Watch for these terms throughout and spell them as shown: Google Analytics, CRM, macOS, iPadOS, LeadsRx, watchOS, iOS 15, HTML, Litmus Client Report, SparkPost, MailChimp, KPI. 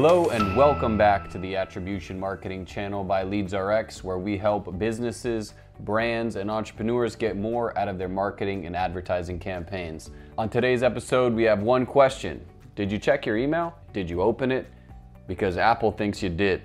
Hello and welcome back to the Attribution Marketing channel by LeadsRx, where we help businesses, brands, and entrepreneurs get more out of their marketing and advertising campaigns. On today's episode, we have one question. Did you check your email? Did you open it? Because Apple thinks you did.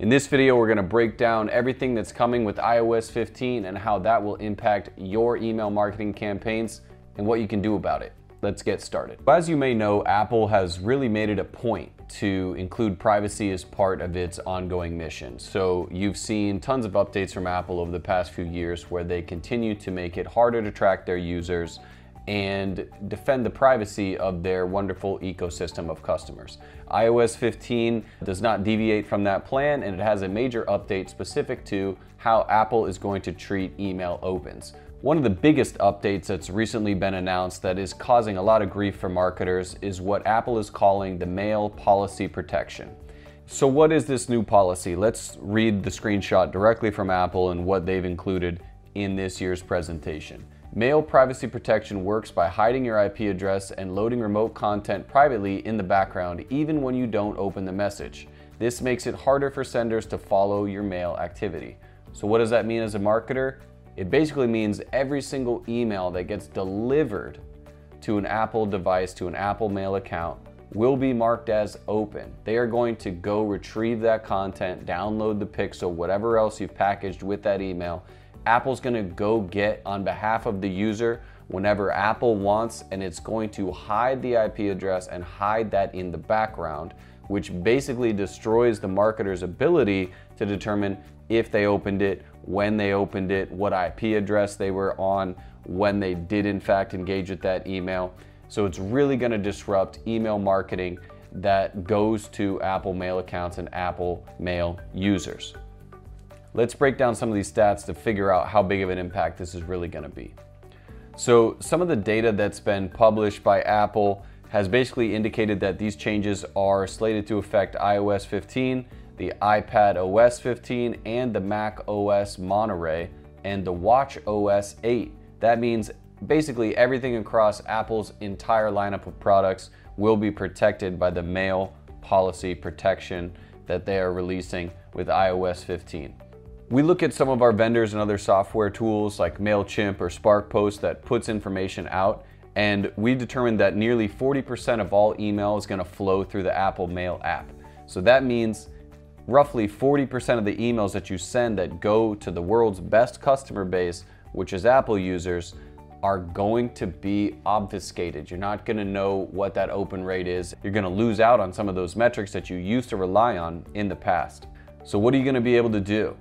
In this video, we're going to break down everything that's coming with iOS 15 and how that will impact your email marketing campaigns and what you can do about it. Let's get started. As you may know, Apple has really made it a point to include privacy as part of its ongoing mission. So you've seen tons of updates from Apple over the past few years where they continue to make it harder to track their users and defend the privacy of their wonderful ecosystem of customers. iOS 15 does not deviate from that plan, and it has a major update specific to how Apple is going to treat email opens. One of the biggest updates that's recently been announced that is causing a lot of grief for marketers is what Apple is calling the Mail Privacy Protection. So what is this new policy? Let's read the screenshot directly from Apple and what they've included in this year's presentation. Mail Privacy Protection works by hiding your IP address and loading remote content privately in the background, even when you don't open the message. This makes it harder for senders to follow your mail activity. So what does that mean as a marketer? It basically means every single email that gets delivered to an Apple device, to an Apple Mail account, will be marked as open. They are going to go retrieve that content, download the pixel, whatever else you've packaged with that email. Apple's going to go get on behalf of the user whenever Apple wants, and it's going to hide the IP address and hide that in the background, which basically destroys the marketer's ability to determine if they opened it, when they opened it, what IP address they were on, when they did in fact engage with that email. So it's really going to disrupt email marketing that goes to Apple Mail accounts and Apple Mail users. Let's break down some of these stats to figure out how big of an impact this is really going to be. So some of the data that's been published by Apple has basically indicated that these changes are slated to affect iOS 15, the iPadOS 15, and the macOS Monterey, and the watchOS 8. That means basically everything across Apple's entire lineup of products will be protected by the Mail Privacy Protection that they are releasing with iOS 15. We look at some of our vendors and other software tools like MailChimp or SparkPost that puts information out, and we determined that nearly 40% of all email is going to flow through the Apple Mail app. So that means roughly 40% of the emails that you send that go to the world's best customer base, which is Apple users, are going to be obfuscated. You're not going to know what that open rate is. You're going to lose out on some of those metrics that you used to rely on in the past. So what are you going to be able to do?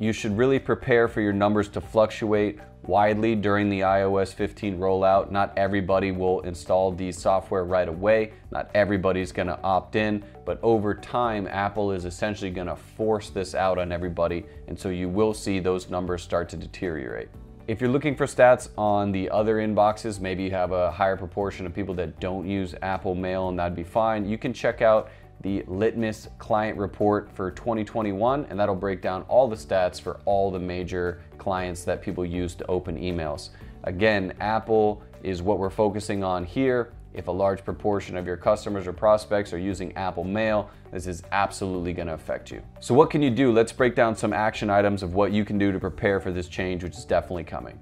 You should really prepare for your numbers to fluctuate widely during the iOS 15 rollout. Not everybody will install the software right away. Not everybody's gonna opt in, but over time, Apple is essentially gonna force this out on everybody, and so you will see those numbers start to deteriorate. If you're looking for stats on the other inboxes, maybe you have a higher proportion of people that don't use Apple Mail, and that'd be fine. You can check out the Litmus Client Report for 2021, and that'll break down all the stats for all the major clients that people use to open emails. Again, Apple is what we're focusing on here. If a large proportion of your customers or prospects are using Apple Mail, this is absolutely going to affect you. So what can you do? Let's break down some action items of what you can do to prepare for this change, which is definitely coming.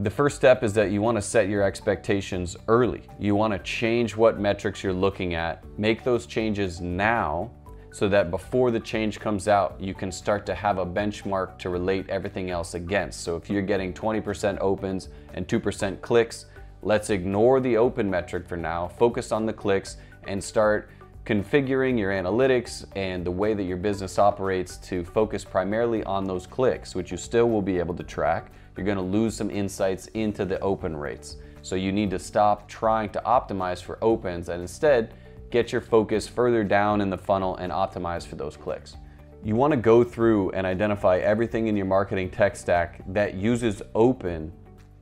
The first step is that you want to set your expectations early. You want to change what metrics you're looking at. Make those changes now so that before the change comes out, you can start to have a benchmark to relate everything else against. So if you're getting 20% opens and 2% clicks, let's ignore the open metric for now, focus on the clicks, and start configuring your analytics and the way that your business operates to focus primarily on those clicks, which you still will be able to track. You're going to lose some insights into the open rates. So you need to stop trying to optimize for opens and instead get your focus further down in the funnel and optimize for those clicks. You want to go through and identify everything in your marketing tech stack that uses open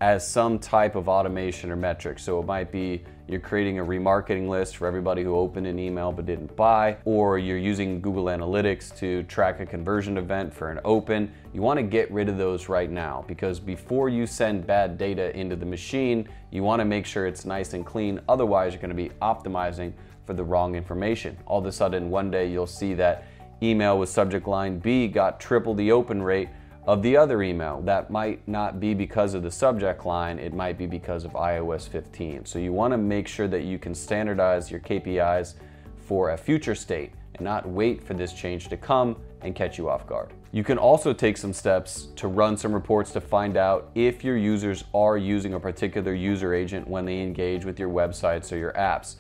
as some type of automation or metric. So it might be you're creating a remarketing list for everybody who opened an email but didn't buy, or you're using Google Analytics to track a conversion event for an open. You want to get rid of those right now, because before you send bad data into the machine, you want to make sure it's nice and clean. Otherwise, you're going to be optimizing for the wrong information. All of a sudden, one day you'll see that email with subject line B got triple the open rate of the other email. That might not be because of the subject line, it might be because of iOS 15. So you want to make sure that you can standardize your KPIs for a future state and not wait for this change to come and catch you off guard. You can also take some steps to run some reports to find out if your users are using a particular user agent when they engage with your websites or your apps.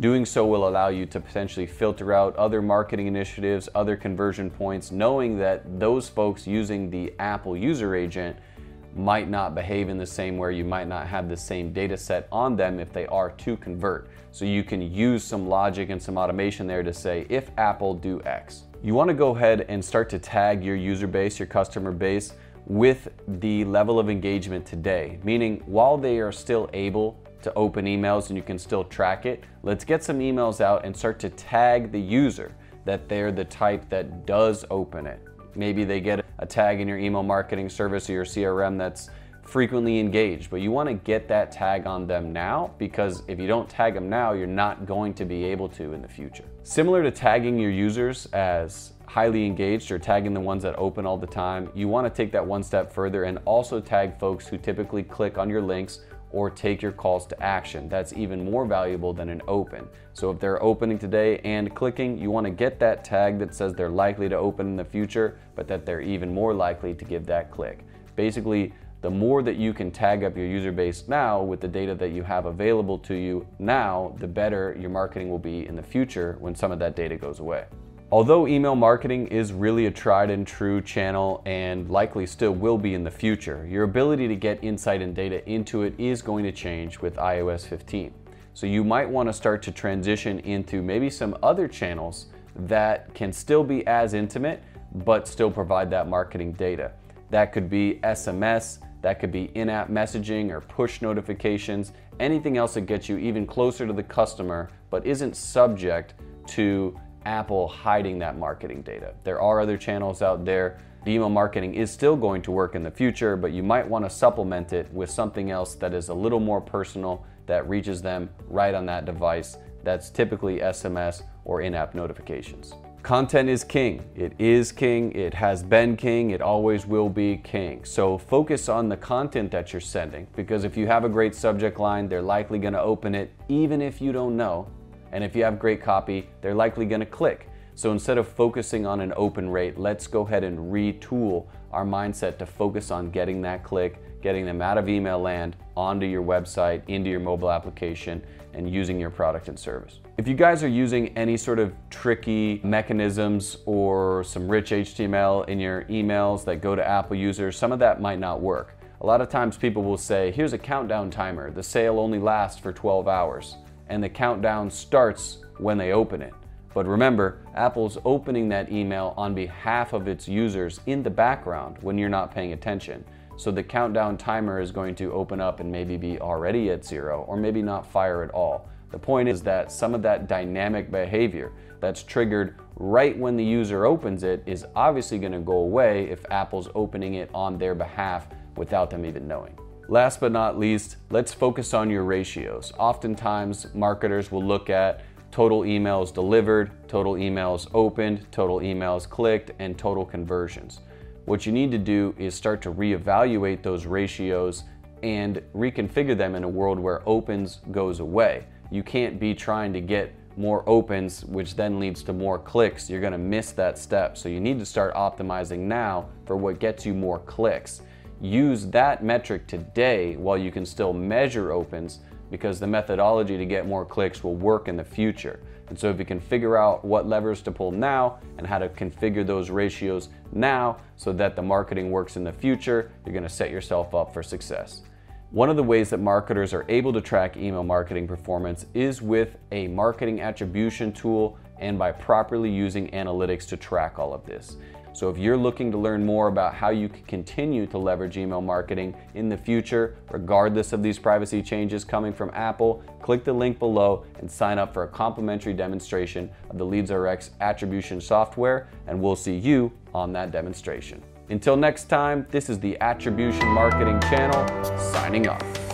Doing so will allow you to potentially filter out other marketing initiatives, other conversion points, knowing that those folks using the Apple user agent might not behave in the same way. You might not have the same data set on them if they are to convert. So you can use some logic and some automation there to say, if Apple, do X. You want to go ahead and start to tag your user base, your customer base, with the level of engagement today, meaning while they are still able to open emails and you can still track it, let's get some emails out and start to tag the user that they're the type that does open it. Maybe they get a tag in your email marketing service or your CRM that's frequently engaged, but you want to get that tag on them now, because if you don't tag them now, you're not going to be able to in the future. Similar to tagging your users as highly engaged or tagging the ones that open all the time, you want to take that one step further and also tag folks who typically click on your links or take your calls to action. That's even more valuable than an open. So if they're opening today and clicking, you want to get that tag that says they're likely to open in the future, but that they're even more likely to give that click. Basically, the more that you can tag up your user base now with the data that you have available to you now, the better your marketing will be in the future when some of that data goes away. Although email marketing is really a tried and true channel and likely still will be in the future, your ability to get insight and data into it is going to change with iOS 15. So you might want to start to transition into maybe some other channels that can still be as intimate, but still provide that marketing data. That could be SMS, that could be in-app messaging or push notifications, anything else that gets you even closer to the customer, but isn't subject to Apple hiding that marketing data. There are other channels out there. The email marketing is still going to work in the future, but you might want to supplement it with something else that is a little more personal, that reaches them right on that device. That's typically SMS or in-app notifications. Content is king. It is king. It has been king. It always will be king. So focus on the content that you're sending, because if you have a great subject line, they're likely going to open it, even if you don't know. And if you have great copy, they're likely going to click. So instead of focusing on an open rate, let's go ahead and retool our mindset to focus on getting that click, getting them out of email land, onto your website, into your mobile application, and using your product and service. If you guys are using any sort of tricky mechanisms or some rich HTML in your emails that go to Apple users, some of that might not work. A lot of times people will say, here's a countdown timer. The sale only lasts for 12 hours. And the countdown starts when they open it. But remember, Apple's opening that email on behalf of its users in the background when you're not paying attention. So the countdown timer is going to open up and maybe be already at zero, or maybe not fire at all. The point is that some of that dynamic behavior that's triggered right when the user opens it is obviously going to go away if Apple's opening it on their behalf without them even knowing. Last but not least, let's focus on your ratios. Oftentimes, marketers will look at total emails delivered, total emails opened, total emails clicked, and total conversions. What you need to do is start to reevaluate those ratios and reconfigure them in a world where opens goes away. You can't be trying to get more opens, which then leads to more clicks. You're going to miss that step. So you need to start optimizing now for what gets you more clicks. Use that metric today while you can still measure opens, because the methodology to get more clicks will work in the future. And so if you can figure out what levers to pull now and how to configure those ratios now so that the marketing works in the future, you're going to set yourself up for success. One of the ways that marketers are able to track email marketing performance is with a marketing attribution tool and by properly using analytics to track all of this. So if you're looking to learn more about how you can continue to leverage email marketing in the future, regardless of these privacy changes coming from Apple, click the link below and sign up for a complimentary demonstration of the LeadsRx attribution software, and we'll see you on that demonstration. Until next time, this is the Attribution Marketing Channel, signing off.